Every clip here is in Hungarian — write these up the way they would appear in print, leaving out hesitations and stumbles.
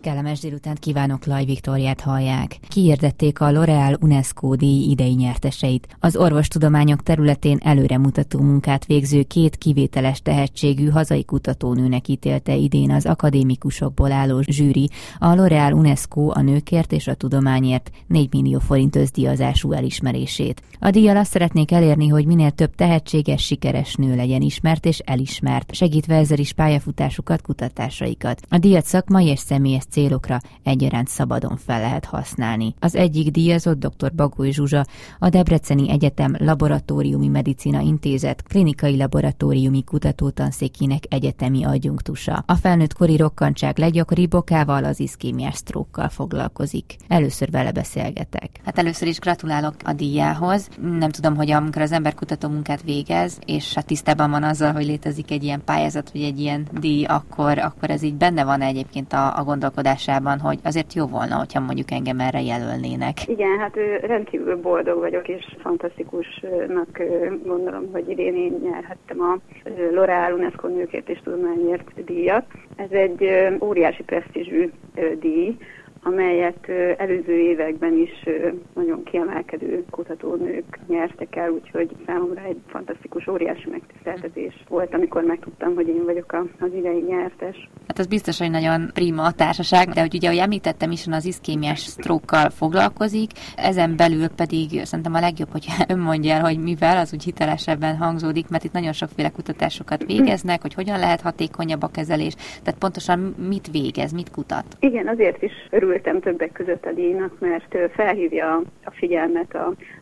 Kellemes délutánt kívánok, Laj Viktóriát hallják. Kiirdették a L'Oréal-UNESCO díj idei nyerteseit. Az orvostudományok területén előremutató munkát végző két kivételes tehetségű hazai kutatónőnek ítélte idén az akadémikusokból álló zsűri a L'Oréal-UNESCO a nőkért és a tudományért 4 millió forint özdíjazású elismerését. A díjjal azt szeretnék elérni, hogy minél több tehetséges, sikeres nő legyen ismert és elismert, segítve ezzel is pályafutásukat, kutatásaikat. A díjat szakmai és személyes célokra egyaránt szabadon fel lehet használni. Az egyik díjazott dr. Bagoly Zsuzsa, a Debreceni Egyetem Laboratóriumi Medicina Intézet klinikai laboratóriumi kutatótanszékének egyetemi adjunktusa. A felnőttkori rokkantság leggyakoribb bokával, az iszkémiás sztrókkal foglalkozik. Először vele beszélgetek. Először is gratulálok a díjához. Nem tudom, hogy amikor az ember kutató munkát végez, és hát tisztában van azzal, hogy létezik egy ilyen pályázat, vagy egy ilyen díj, akkor ez így benne van egyébként a gondolkodásában, hogy azért jó volna, hogyha mondjuk engem erre jelölnének. Igen, hát rendkívül boldog vagyok, és fantasztikusnak gondolom, hogy idén én nyerhettem a L'Oréal-UNESCO nőkért és tudományért díjat. Ez egy óriási presztízsű díj, amelyet előző években is nagyon kiemelkedő kutatónők nyertek el, úgyhogy számomra egy fantasztikus, óriási megtiszteltetés volt, amikor megtudtam, hogy én vagyok az idei nyertes. Hát az biztos, hogy nagyon prima a társaság, de hogy ugye, ahogy említettem is, az iszkémiás sztrókkal foglalkozik, ezen belül pedig szerintem a legjobb, hogy ön mondja el, hogy mivel, az úgy hitelesebben hangzódik, mert itt nagyon sokféle kutatásokat végeznek, hogy hogyan lehet hatékonyabb a kezelés, tehát pontosan mit végez, mit kutat? Igen, azért is örültem többek között a díjnak, mert felhívja a figyelmet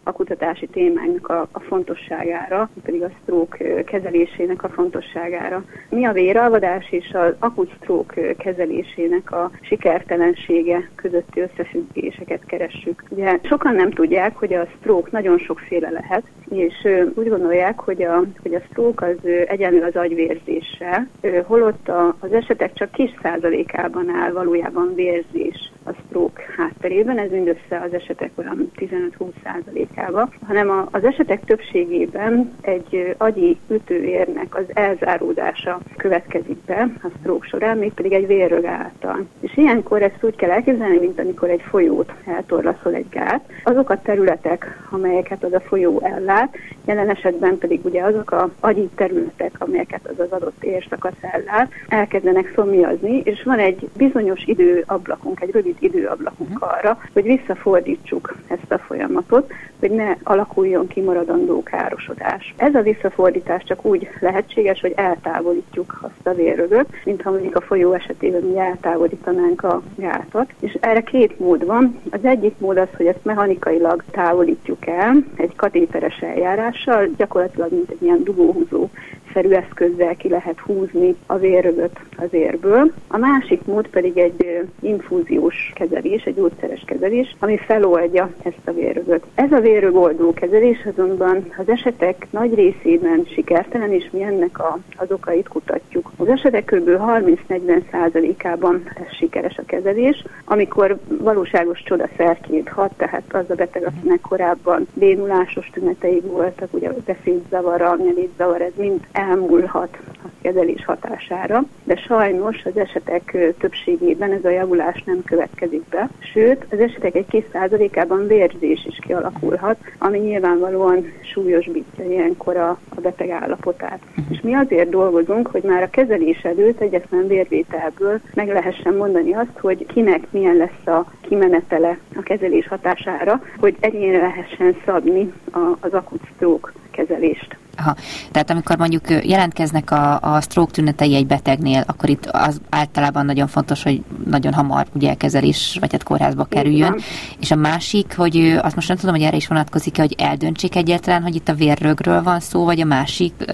a kutatási témáknak a fontosságára, pedig a stroke kezelésének a fontosságára. Mi a véralvadás és az akut stroke kezelésének a sikertelensége közötti összefüggéseket keressük. Ugye sokan nem tudják, hogy a stroke nagyon sokféle lehet, és úgy gondolják, hogy a stroke az egyenlő az agyvérzéssel, holott az esetek csak kis százalékában áll valójában vérzés a stroke hátterében, ez mindössze az esetek olyan 15-20%-ába, hanem az esetek többségében egy agyi ütőérnek az elzáródása következik be a stroke során, mégpedig egy vérrög által. És ilyenkor ezt úgy kell elképzelni, mint amikor egy folyót eltorlaszol egy gát. Azok a területek, amelyeket az a folyó ellát, jelen esetben pedig ugye azok az agyi területek, amelyeket az adott érszakasz ellát, elkezdenek szomjazni, és van egy bizonyos időablakunk, egy rövid időablakunk arra, hogy visszafordítsuk ezt a folyamatot, hogy ne alakuljon ki maradandó károsodás. Ez a visszafordítás csak úgy lehetséges, hogy eltávolítjuk azt a vérrögöt, mintha mondjuk a folyó esetében mi eltávolítanánk a gátat. És erre két mód van. Az egyik mód az, hogy ezt mechanikailag távolítjuk el egy katéteres eljárással, gyakorlatilag mint egy ilyen dugóhúzó szerű eszközzel ki lehet húzni a vérrögöt az érből. A másik mód pedig egy infúziós kezelés, egy gyógyszeres kezelés, ami feloldja ezt a vérrögöt. Ez a vérrögoldó kezelés azonban az esetek nagy részében sikertelen, és mi ennek az okait kutatjuk. Az esetek kb. 30-40%-ában lesz sikeres a kezelés, amikor valóságos csodaszerként hat, tehát az a beteg, akinek korábban bénulásos tünetei voltak, ugye beszédzavara, nyelétzavar, ez mind elmúlhat a kezelés hatására, de sajnos az esetek többségében ez a javulás nem következik be, sőt, az esetek egy kis százalékában vérzés is kialakulhat, ami nyilvánvalóan súlyosbítja ilyenkor a beteg állapotát. És mi azért dolgozunk, hogy már a kezelés előtt egyetlen vérvételből meg lehessen mondani azt, hogy kinek milyen lesz a kimenetele a kezelés hatására, hogy egyénre lehessen szabni az akut stroke kezelést. Aha. Tehát amikor mondjuk jelentkeznek a stroke tünetei egy betegnél, akkor itt az általában nagyon fontos, hogy nagyon hamar ugye kezelés, vagy hát kórházba kerüljön. Igen. És a másik, hogy azt most nem tudom, hogy erre is vonatkozik-e, hogy eldöntsék egyáltalán, hogy itt a vérrögről van szó, vagy a másik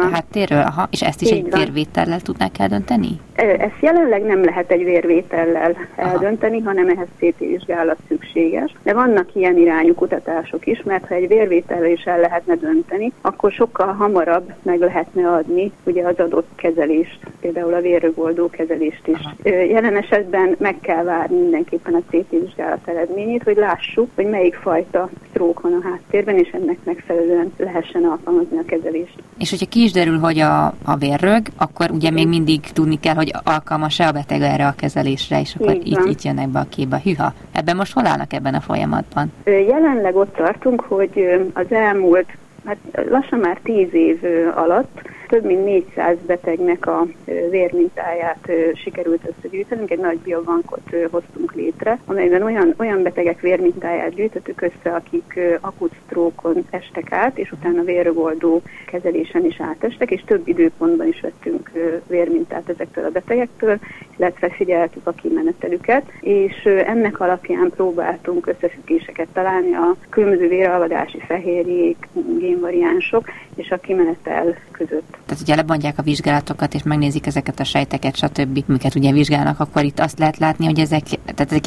háttérről. Aha. És ezt is így egy vérvétellel tudnák eldönteni? Ezt jelenleg nem lehet egy vérvétellel eldönteni, hanem ehhez CT-vizsgálat szükséges. De vannak ilyen irányú kutatások is, mert ha egy vérvétellel is el lehetne dönteni, akkor sokkal hamarabb meg lehetne adni ugye az adott kezelést, például a vérrögoldó kezelést is. Aha. Jelen esetben meg kell várni mindenképpen a CT vizsgálat eredményét, hogy lássuk, hogy melyik fajta sztrók van a háttérben, és ennek megfelelően lehessen alkalmazni a kezelést. És hogyha ki is derül, hogy a vérrög, akkor ugye még mindig tudni kell, hogy alkalmas-e a beteg erre a kezelésre, és akkor itt jönnek be a képbe. Hűha, ebben most hol állnak ebben a folyamatban? Jelenleg ott tartunk, hogy az elmúlt, hát lassan már 10 év alatt több mint 400 betegnek a vérmintáját sikerült összegyűjtenünk, egy nagy biobankot hoztunk létre, amelyben olyan betegek vérmintáját gyűjtöttük össze, akik akut sztrókon estek át, és utána vérrögoldó kezelésen is átestek, és több időpontban is vettünk vérmintát ezektől a betegektől, illetve figyeltük a kimenetelüket, és ennek alapján próbáltunk összefüggéseket találni a különböző véralvadási fehérjék, génvariánsok és a kimenetel között. Tehát ugye lebondják a vizsgálatokat, és megnézik ezeket a sejteket, stb., amiket ugye vizsgálnak, akkor itt azt lehet látni, hogy ezek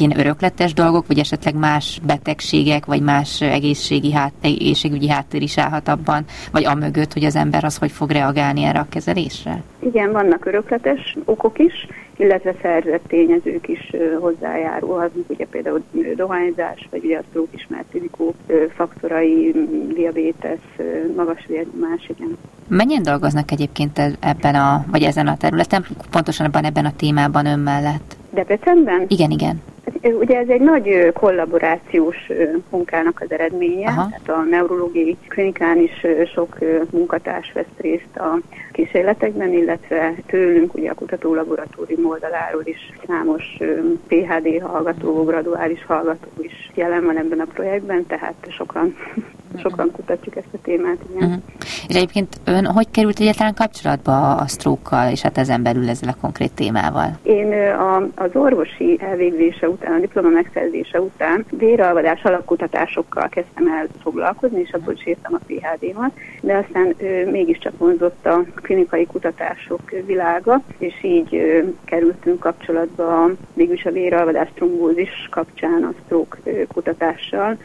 ilyen örökletes dolgok, vagy esetleg más betegségek, vagy más egészségügyi háttér is állhat abban, vagy amögött, hogy az ember az hogy fog reagálni erre a kezelésre? Igen, vannak örökletes okok is, illetve szerzett tényezők is hozzájárulhatnak, ugye például dohányzás, vagy ugye a sztrók ismert rizikó faktorai, diabétesz, magas vérnyomás, igen. Mennyien dolgoznak egyébként ezen a területen, pontosan ebben a témában ön mellett? Debrecenben? Igen. Ugye ez egy nagy kollaborációs munkának az eredménye, aha, tehát a neurológiai klinikán is sok munkatárs vesz részt a kísérletekben, illetve tőlünk ugye a kutatólaboratórium oldaláról is számos PhD hallgató, graduális hallgató is jelen van ebben a projektben, tehát sokan kutatjuk ezt a témát. Igen. Uh-huh. És egyébként ön hogy került egyáltalán kapcsolatba a sztrókkal, és hát ezen belül ezzel a konkrét témával? Én az orvosi elvégzése után, a diploma megszerzése után véralvadás alapkutatásokkal kezdtem el foglalkozni, és abból is írtam a PhD-mat, de aztán mégiscsak vonzott a klinikai kutatások világa, és így kerültünk kapcsolatba mégis a véralvadás trombózis kapcsán a sztrók kutatással,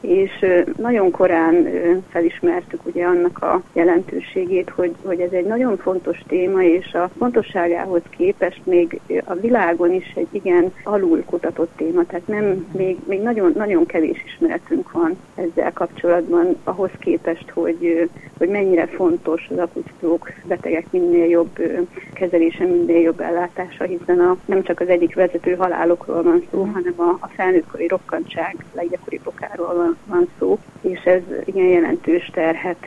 és nagyon korán felismertük ugye annak a jelentőségét, hogy ez egy nagyon fontos téma, és a fontosságához képest még a világon is egy igen alul kutatott téma, tehát még nagyon, nagyon kevés ismeretünk van ezzel kapcsolatban ahhoz képest, hogy mennyire fontos az akut sztrók betegek minél jobb kezelése, minél jobb ellátása, hiszen nem csak az egyik vezető halálokról van szó, hanem a felnőttkori rokkantság leggyakoribb okáról van szó, és ez igen jelentős terhet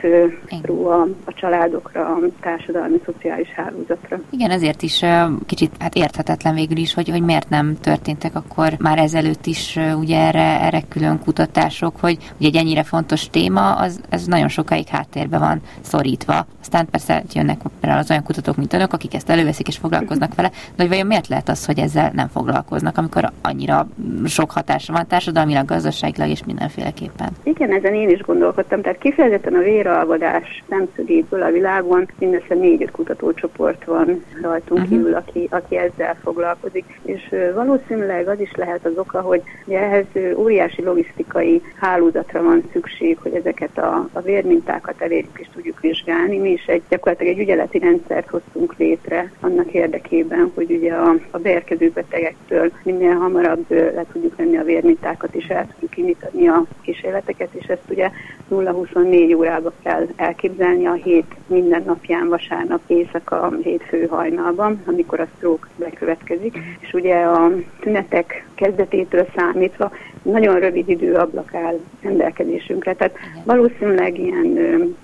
ró a családokra, a társadalmi-szociális hálózatra. Igen, ezért is kicsit érthetetlen végül is, hogy miért nem történtek akkor már ezelőtt is ugye erre külön kutatások, hogy egy ennyire fontos téma, ez nagyon sokáig háttérbe van szorítva. Aztán persze jönnek az olyan kutatók, mint önök, akik ezt előveszik és foglalkoznak vele, de hogy vajon miért lehet az, hogy ezzel nem foglalkoznak, amikor annyira sok hatása van társadalmilag, gazdaságilag és mindenféleképpen? Igen, ezen én is gondolkodtam, tehát kifejezetten a véralvadás szemszögéből a világon mindössze 4-5 kutatócsoport van rajtunk kívül, aki ezzel foglalkozik, és valószínűleg az is lehet az oka, hogy ehhez óriási logisztikai hálózatra van szükség, hogy ezeket a vérmintákat elérjük és tudjuk vizsgálni. Mi is gyakorlatilag egy ügyeleti rendszert hoztunk létre annak érdekében, hogy ugye a beérkező betegektől minél hamarabb le tudjuk venni a vérmintákat és el tudjuk indítani a kísérleteket, és ezt ugye 0-24 órába kell elképzelni a hét minden napján, vasárnap éjszaka, hétfő hajnalban, amikor a sztrók bekövetkezik, és ugye a tünetek kezdetétől számítva nagyon rövid időablak áll rendelkezésünkre, tehát valószínűleg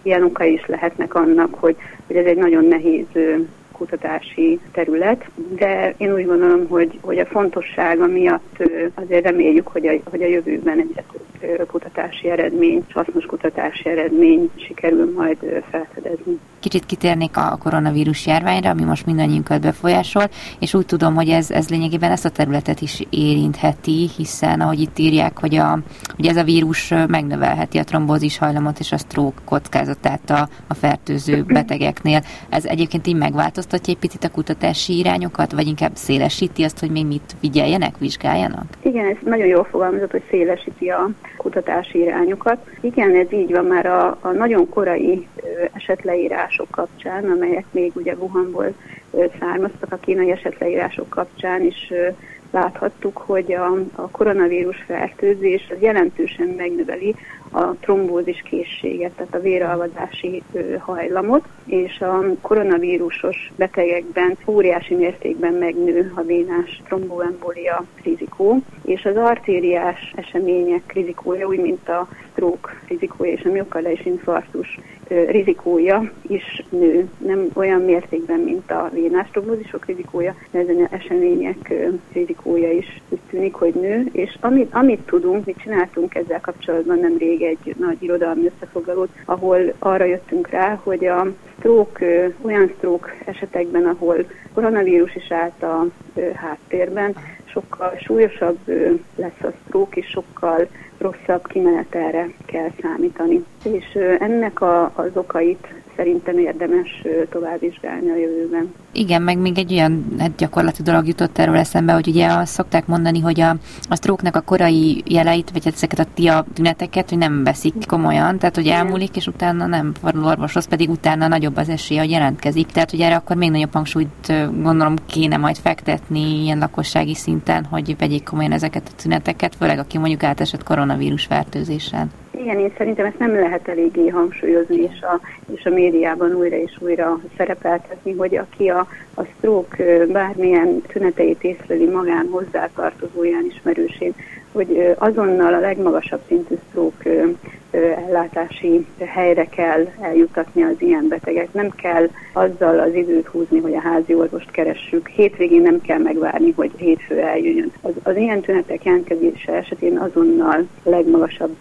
ilyen okai is lehetnek annak, hogy ez egy nagyon nehéz kutatási terület, de én úgy gondolom, hogy a fontossága miatt azért reméljük, hogy a jövőben egyre több kutatási eredmény, hasznos kutatási eredmény sikerül majd felfedezni. Kicsit kitérnék a koronavírus járványra, ami most mindannyiunkat befolyásol, és úgy tudom, hogy ez lényegében ezt a területet is érintheti, hiszen ahogy itt írják, hogy ez a vírus megnövelheti a trombózis hajlamot és a stroke kockázatát a fertőző betegeknél. Ez egyébként így megváltoztatja egy picit a kutatási irányokat, vagy inkább szélesíti azt, hogy még mit figyeljenek, vizsgáljanak? Igen, ez nagyon jól fogalmazott, hogy szélesíti a kutatási irányokat. Igen, ez így van már a nagyon korai esetleírások kapcsán, amelyek még ugye Wuhanból származtak, a kínai esetleírások kapcsán is láthattuk, hogy a koronavírus fertőzés az jelentősen megnöveli a trombózis készséget, tehát a véralvadási hajlamot, és a koronavírusos betegekben óriási mértékben megnő a vénás trombóembólia rizikó, és az artériás események rizikója, úgy mint a stroke rizikója és a miokarditis infarktus rizikója is nő. Nem olyan mértékben, mint a vénás trombózisok rizikója, de ezen események rizikója is úgy tűnik, hogy nő, és amit tudunk, mit csináltunk ezzel kapcsolatban nemrég egy nagy irodalmi összefoglalót, ahol arra jöttünk rá, hogy a stroke, olyan stroke esetekben, ahol koronavírus is állt a háttérben, sokkal súlyosabb lesz a stroke, és sokkal rosszabb kimenetelre kell számítani. És ennek az okait szerintem érdemes továbbvizsgálni a jövőben. Igen, meg még egy olyan gyakorlati dolog jutott erről eszembe, hogy ugye azt szokták mondani, hogy a stroke-nak a korai jeleit, vagy ezeket a tüneteket, hogy nem veszik komolyan, tehát hogy elmúlik, és utána nem fordul orvoshoz, pedig utána nagyobb az esélye, hogy jelentkezik. Tehát ugye erre akkor még nagyobb hangsúlyt gondolom kéne majd fektetni ilyen lakossági szinten, hogy vegyék komolyan ezeket a tüneteket, főleg aki mondjuk átesett koronavírus fertőzésen. Igen, én szerintem ezt nem lehet eléggé hangsúlyozni, és a médiában újra és újra szerepeltetni, hogy aki a stroke bármilyen tüneteit észleli magán, hozzátartozóján, ismerősén, hogy azonnal a legmagasabb szintű stroke ellátási helyre kell eljutatni az ilyen beteget. Nem kell azzal az időt húzni, hogy a házi orvost keressük. Hétvégén nem kell megvárni, hogy hétfő eljöjjön. Az ilyen tünetek jelentkezése esetén azonnal legmagasabb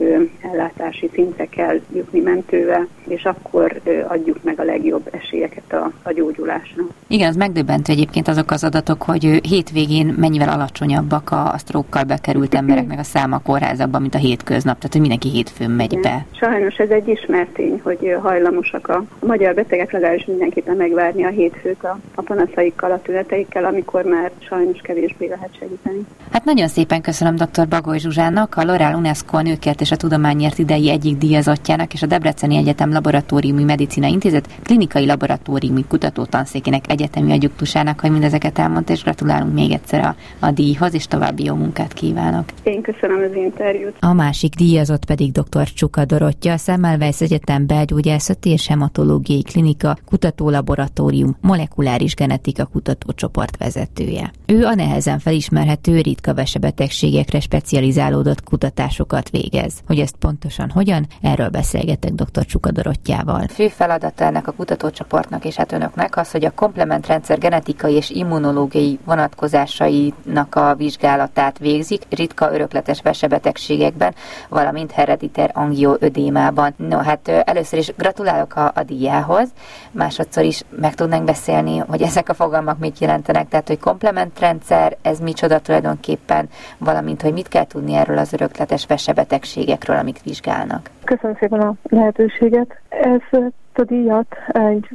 ellátási szintre kell jutni mentővel, és akkor adjuk meg a legjobb esélyeket a gyógyulásra. Igen, az megdöbbentő egyébként azok az adatok, hogy hétvégén mennyivel alacsonyabbak a stroke-kal bekerült embereknek a száma kórházakban, mint a hétköznap. Tehát, hogy mindenki hétfőn megy. De. Sajnos ez egy ismert tény, hogy hajlamosak a magyar betegek legalábbis mindenképpen megvárni a hétfőt a panaszaikkal, a tüneteikkel, amikor már sajnos kevésbé lehet segíteni. Hát nagyon szépen köszönöm dr. Bagoly Zsuzsának, a L'Oréal-UNESCO nőkért és a tudományért idei egyik díjazottjának és a Debreceni Egyetem Laboratóriumi Medicina Intézet klinikai laboratóriumi kutatótanszékének egyetemi adjunktusának, hogy mindezeket elmondta, és gratulálunk még egyszer a díjhoz, és további jó munkát kívánok. Én köszönöm az interjút. A másik díjazott pedig dr. Csuka Dorottya, a Semmelweis Egyetem Belgyógyászati és Hematológiai Klinika Kutatólaboratórium molekuláris genetika kutatócsoport vezetője. Ő a nehezen felismerhető ritka vesebetegségekre specializálódott kutatásokat végez. Hogy ezt pontosan hogyan, erről beszélgetek dr. Csuka Dorottyával. Fő feladata ennek a kutatócsoportnak és hát önöknek az, hogy a komplementrendszer genetikai és immunológiai vonatkozásainak a vizsgálatát végzik ritka örökletes vesebetegségekben, valamint herediter angioödémában. No, hát először is gratulálok a díjához, másodszor is meg tudnánk beszélni, hogy ezek a fogalmak mit jelentenek, tehát hogy komplementrendszer, ez micsoda tulajdonképpen, valamint, hogy mit kell tudni erről az örökletes vesebetegségekről, amit vizsgálnak. Köszönöm szépen a lehetőséget. Ez a díjat egy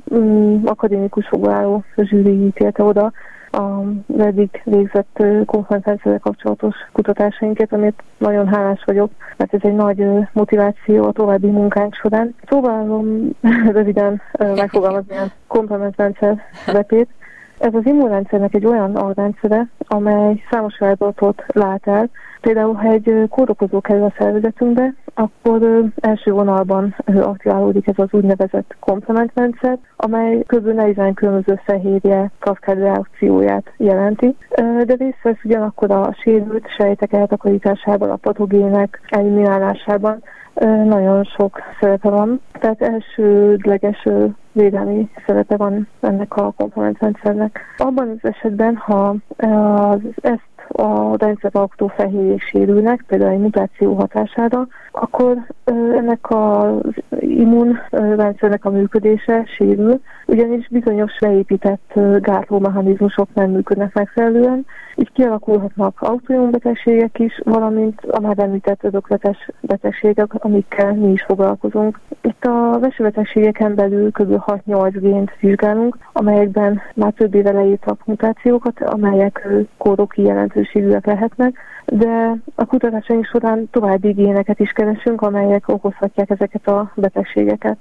akadémikus foglaló zsűri ítélte oda, az eddig végzett komplementrendszer kapcsolatos kutatásainkat, amit nagyon hálás vagyok, mert ez egy nagy motiváció a további munkánk során. Próbálom röviden megfogalmazni a komplementrendszer szerepét. Ez az immunrendszernek egy olyan alrendszere, amely számos feladatot lát el. Például, ha egy kórokozó kerül a szervezetünkbe, akkor első vonalban aktiválódik ez az úgynevezett komplementrendszer, amely kb. 40 különböző fehérje kaszkádreakcióját jelenti, de részt vesz ugyanakkor a sérült sejtek eltakarításában, a patogének eliminálásában. Nagyon sok szerepe van, tehát elsődleges védelmi szerepe van ennek a komplementrendszernek. Abban az esetben, ha ezt a rendszert alkotó fehérjék sérülnek, például egy mutáció hatására, akkor ennek az immunrendszernek a működése sérül, ugyanis bizonyos leépített gátlómechanizmusok nem működnek megfelelően, így kialakulhatnak autoimmunbetegségek is, valamint a már említett örökletes betegségek, amikkel mi is foglalkozunk. Itt a vesebetegségeken belül kb. 6-8 gént vizsgálunk, amelyekben már több éve leírtak mutációkat, amelyek kóroki jelentőségűek lehetnek, de a kutatásaink során további géneket is keresünk, amelyek okozhatják ezeket a betegségeket.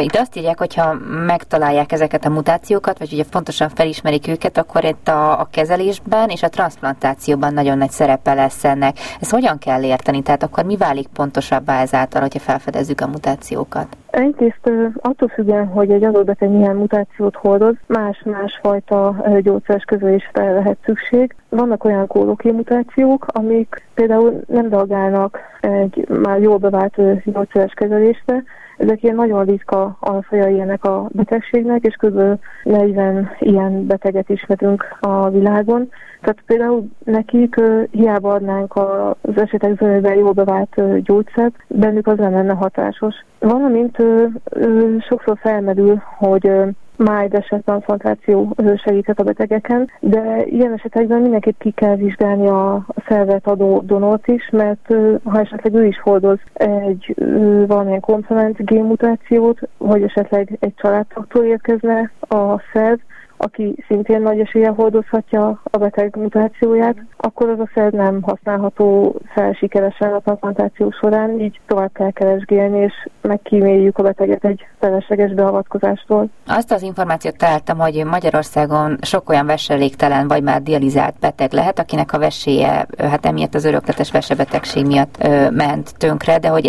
Itt azt írják, hogyha megtalálják ezeket a mutációkat, vagy ugye pontosan felismerik őket, akkor itt a kezelésben és a transzplantációban nagyon nagy szerepe lesz ennek. Ezt hogyan kell érteni? Tehát akkor mi válik pontosabbá ezáltal, hogyha felfedezzük a mutációkat? Egyrészt attól függően, hogy egy adott beteg milyen mutációt hordoz, más-más fajta gyógyszeres kezelésre lehet szükség. Vannak olyan kóroki mutációk, amik például nem reagálnak egy már jól bevált gyógyszeres kezelésre. Ezek ilyen nagyon ritka alfajai ennek a betegségnek, és kb. 40 ilyen beteget ismerünk a világon. Tehát például nekik hiába adnánk az esetek zömében jól bevált gyógyszert, bennük az nem lenne hatásos. Valamint sokszor felmerül, hogy máj transzplantáció segíthet a betegeken, de ilyen esetekben mindenképp ki kell vizsgálni a szervet adó donort is, mert ha esetleg ő is hordoz egy valamilyen komplement génmutációt, vagy esetleg egy családtaktól érkezne a szerv, aki szintén nagy eséllyel hordozhatja a beteg mutációját, akkor az a szerv nem használható fel sikeresen a transzplantáció során, így tovább kell keresgélni, és megkíméljük a beteget egy felesleges beavatkozástól. Azt az információt találtam, hogy Magyarországon sok olyan veselégtelen vagy már dializált beteg lehet, akinek a veséje, hát emiatt az örökletes vesebetegség miatt ment tönkre, de hogy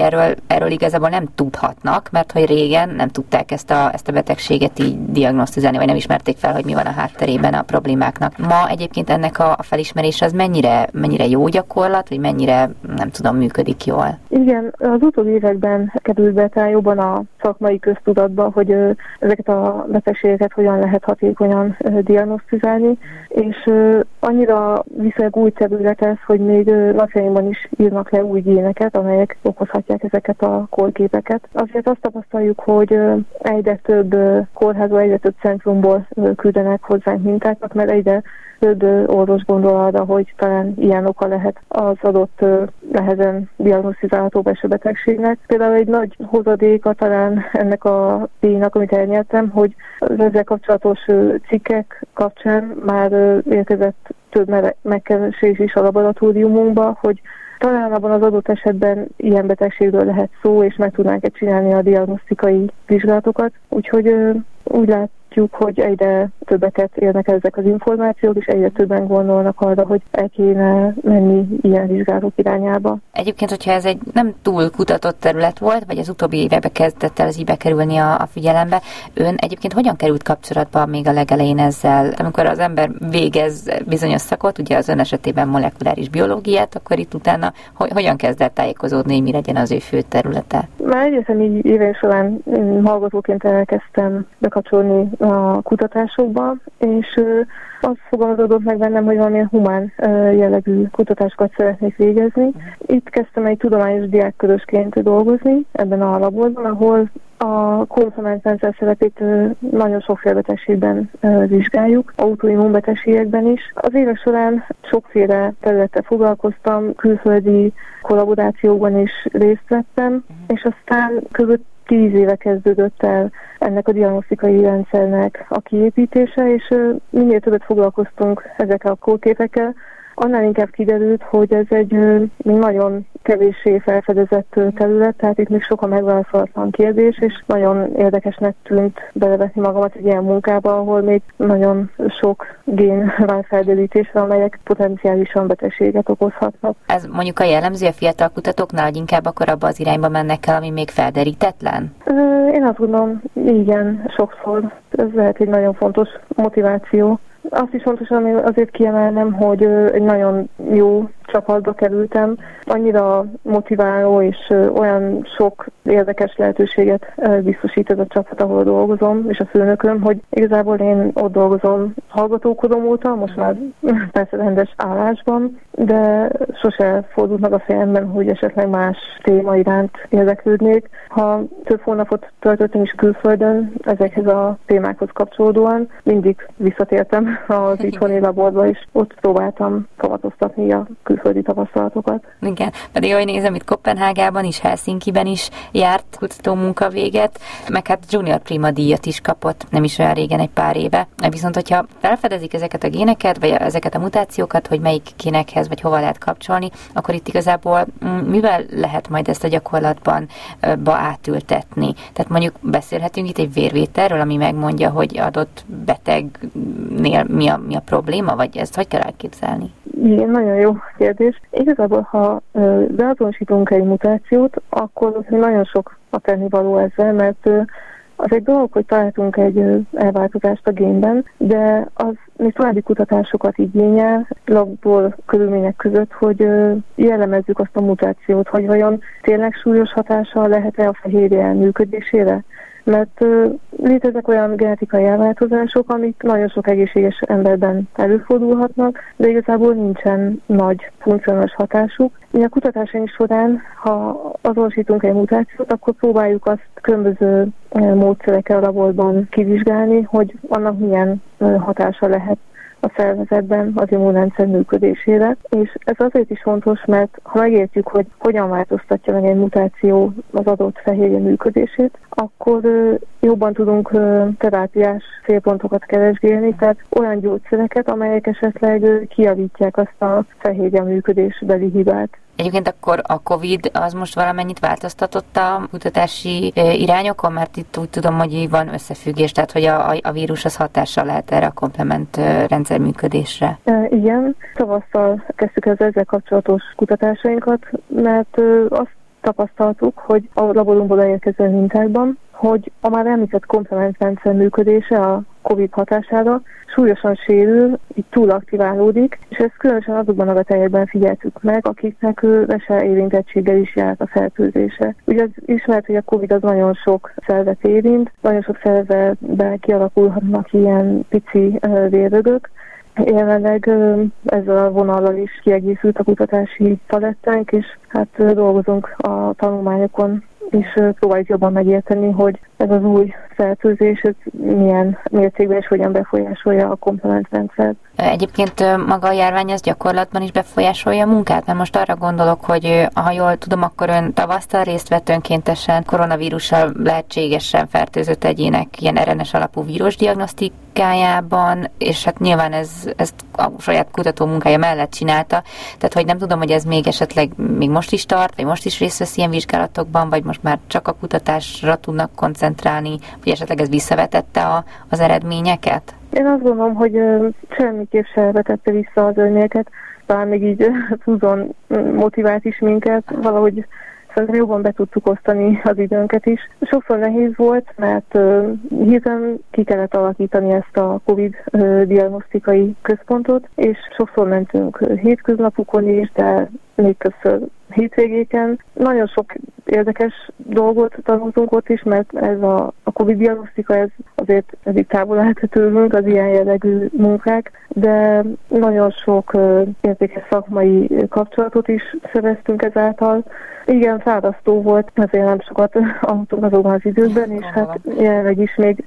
erről igazából nem tudhatnak, mert hogy régen nem tudták ezt a betegséget így diagnosztizálni, vagy nem ismerték fel, hogy mi van a hátterében a problémáknak. Ma egyébként ennek a felismerése az mennyire jó gyakorlat, vagy mennyire, nem tudom, működik jól? Igen, az utóbbi években került be talán jobban a szakmai köztudatba, hogy ezeket a betegségeket hogyan lehet hatékonyan diagnosztizálni, és annyira viszonylag új terület ez, hogy még napjainkban is írnak le új géneket, amelyek okozhatják ezeket a kórképeket. Azért azt tapasztaljuk, hogy egyre több kórházból, egyre több centrumból küldenek hozzánk mintákat, mert egyre több orvos gondol arra, hogy talán ilyen oka lehet az adott nehezen diagnosztizálható betegségnek. Például egy nagy hozadéka talán ennek a díjnak, amit elnyertem, hogy az ezzel kapcsolatos cikkek kapcsán már érkezett több megkeresés is a laboratóriumunkba, hogy talán abban az adott esetben ilyen betegségről lehet szó, és meg tudnánk csinálni a diagnosztikai vizsgálatokat. Úgyhogy úgy látjuk, hogy egyre többeket érnek ezek az információk, és egyre többen gondolnak arra, hogy el kéne menni ilyen vizsgálatok irányába. Egyébként, hogyha ez egy nem túl kutatott terület volt, vagy az utóbbi években kezdett el az így bekerülni a figyelembe, ön egyébként hogyan került kapcsolatba még a legelején ezzel? Amikor az ember végez bizonyos szakot, ugye az ön esetében molekuláris biológiát, akkor itt utána hogyan kezd el tájékozódni, hogy mi legyen az ő fő területe? Már egészen így éveim során hallgatóként elkezdtem bekapcsolni a kutatásokba, és az fogalmazódott meg bennem, hogy valamilyen humán jellegű kutatásokat szeretnék végezni. Itt kezdtem egy tudományos diákkörösként dolgozni ebben a laborban, ahol a komplementrendszer szerepét nagyon sokféle betegségben vizsgáljuk, autoimmunbetegségekben is. Az évek során sokféle területtel foglalkoztam, külföldi kollaborációban is részt vettem, és aztán kb. 10 éve kezdődött el ennek a diagnosztikai rendszernek a kiépítése, és minél többet foglalkoztunk ezekkel a kórképekkel, annál inkább kiderült, hogy ez egy nagyon kevéssé felfedezett terület, tehát itt még sok a megválaszolatlan kérdés, és nagyon érdekesnek tűnt belevetni magamat egy ilyen munkába, ahol még nagyon sok gén van felderítésre, amelyek potenciálisan betegséget okozhatnak. Ez mondjuk a jellemző a fiatal kutatóknál, hogy inkább akkor abba az irányba mennek el, ami még felderítetlen? Én azt gondolom, igen, sokszor. Ez lehet egy nagyon fontos motiváció Azt is fontosan azért kiemelnem, hogy egy nagyon jó csapatba kerültem. Annyira motiváló és olyan sok érdekes lehetőséget biztosít ez a csapat, ahol dolgozom, és a főnököm, hogy igazából én ott dolgozom hallgatókodom óta, most már persze rendes állásban, de sose fordult meg a fejemben, hogy esetleg más téma iránt érdeklődnék. Ha több hónapot töltöttem is külföldön ezekhez a témákhoz kapcsolódóan, mindig visszatértem az itthoni laborba, és ott próbáltam kamatoztatni a külföldi tapasztalatokat. Igen, pedig ahogy nézem, itt Koppenhágában is, Helsinkiben is járt kutató munka véget, meg hát Junior Prima díjat is kapott, nem is olyan régen, egy pár éve. Viszont, hogyha felfedezik ezeket a géneket, vagy ezeket a mutációkat, hogy melyik génekhez, vagy hova lehet kapcsolni, akkor itt igazából mivel lehet majd ezt a gyakorlatban átültetni? Tehát mondjuk beszélhetünk itt egy vérvételről, ami megmondja, hogy adott betegnél mi a probléma, vagy ezt hogy kell elképzelni? Igen, nagyon jó kérdés. Igazából, ha beazonosítunk egy mutációt, akkor nagyon sok a tennivaló ezzel, mert az egy dolog, hogy találtunk egy elváltozást a génben, de az még további kutatásokat igényel labból körülmények között, hogy jellemezzük azt a mutációt, hogy vajon tényleg súlyos hatása lehet-e a fehérje működésére. Mert léteznek olyan genetikai elváltozások, amik nagyon sok egészséges emberben előfordulhatnak, de igazából nincsen nagy funkcionális hatásuk. A kutatásaink során, ha azonosítunk egy mutációt, akkor próbáljuk azt különböző módszerekkel a laborban kivizsgálni, hogy annak milyen hatása lehet a szervezetben az immunrendszer működésére. És ez azért is fontos, mert ha megértjük, hogy hogyan változtatja meg egy mutáció az adott fehérje működését, akkor jobban tudunk terápiás célpontokat keresgélni, tehát olyan gyógyszereket, amelyek esetleg kijavítják azt a fehérje működésbeli hibát. Egyébként akkor a COVID az most valamennyit változtatott a kutatási irányokon, mert itt úgy tudom, hogy van összefüggés, tehát hogy a vírus az hatással lehet erre a komplement rendszer működésre. Igen, tavasszal kezdtük ezzel kapcsolatos kutatásainkat, mert azt tapasztaltuk, hogy a laborunkból érkező mintákban, hogy a már említett komplementrendszer működése a COVID hatására súlyosan sérül, így túlaktiválódik, és ezt különösen azokban a betegekben figyeltük meg, akiknek vese érintettséggel is járt a fertőzése. Ugye az ismert, hogy a COVID az nagyon sok szervet érint, nagyon sok szervezetben kialakulhatnak ilyen pici vérrögök. Jelenleg ezzel a vonallal is kiegészült a kutatási palettánk, és hát dolgozunk a tanulmányokon, és próbáljuk jobban megérteni, hogy ez az új fertőzés milyen mértékben és hogyan befolyásolja a komplementrendszert. Egyébként maga a járvány az gyakorlatban is befolyásolja a munkát, mert most arra gondolok, hogy ha jól tudom, akkor ön tavasztal részt vett önkéntesen koronavírussal lehetségesen fertőzött egyének ilyen RNS alapú vírusdiagnosztikájában, és hát nyilván ezt a saját kutató munkája mellett csinálta, tehát hogy nem tudom, hogy ez még esetleg még most is tart, vagy most is részt vesz ilyen vizsgálatokban, vagy most már csak a kutatásra tudnak koncentrálni, vagy esetleg ez visszavetette az eredményeket? Én azt gondolom, hogy semmiképp se vetette vissza az eredményeket, talán még így húzon motivált is minket, valahogy szerintem jobban be tudtuk osztani az időnket is. Sokszor nehéz volt, mert hirtelen ki kellett alakítani ezt a COVID diagnosztikai központot, és sokszor mentünk hétköznapokon is, de még többször hétvégéken. Nagyon sok érdekes dolgot tanultunk ott is, mert ez a COVID-diagnosztika, ez azért eddig távol állt tőlünk, az ilyen jellegű munkák, de nagyon sok értékes szakmai kapcsolatot is szereztünk ezáltal. Igen, fárasztó volt, azért nem sokat aludtunk azokban az időkben, és hát jelenleg is még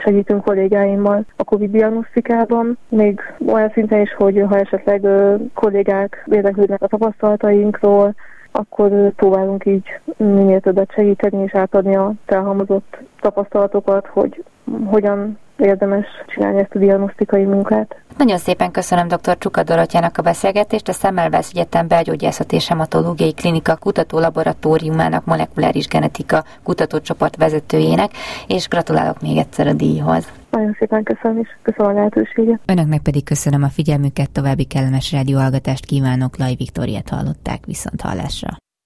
segítünk kollégáimmal a COVID-diagnosztikában, még olyan szinten is, hogy ha esetleg kollégák érdeklődnek a tapasztalatainkról, akkor próbálunk így minél többet segíteni és átadni a felhalmozott tapasztalatokat, hogy hogyan érdemes csinálni ezt a diagnosztikai munkát. Nagyon szépen köszönöm dr. Csuka Dorottyának a beszélgetést. A Semmelweis Egyetem Belgyógyászati és Hematológiai Klinika kutatólaboratóriumának molekuláris genetika kutatócsoport vezetőjének, és gratulálok még egyszer a díjhoz. Nagyon szépen köszönöm, és köszönöm a lehetőséget. Önöknek pedig köszönöm a figyelmüket, további kellemes rádióhallgatást kívánok. Laj Viktóriát hallották, viszont hallásra.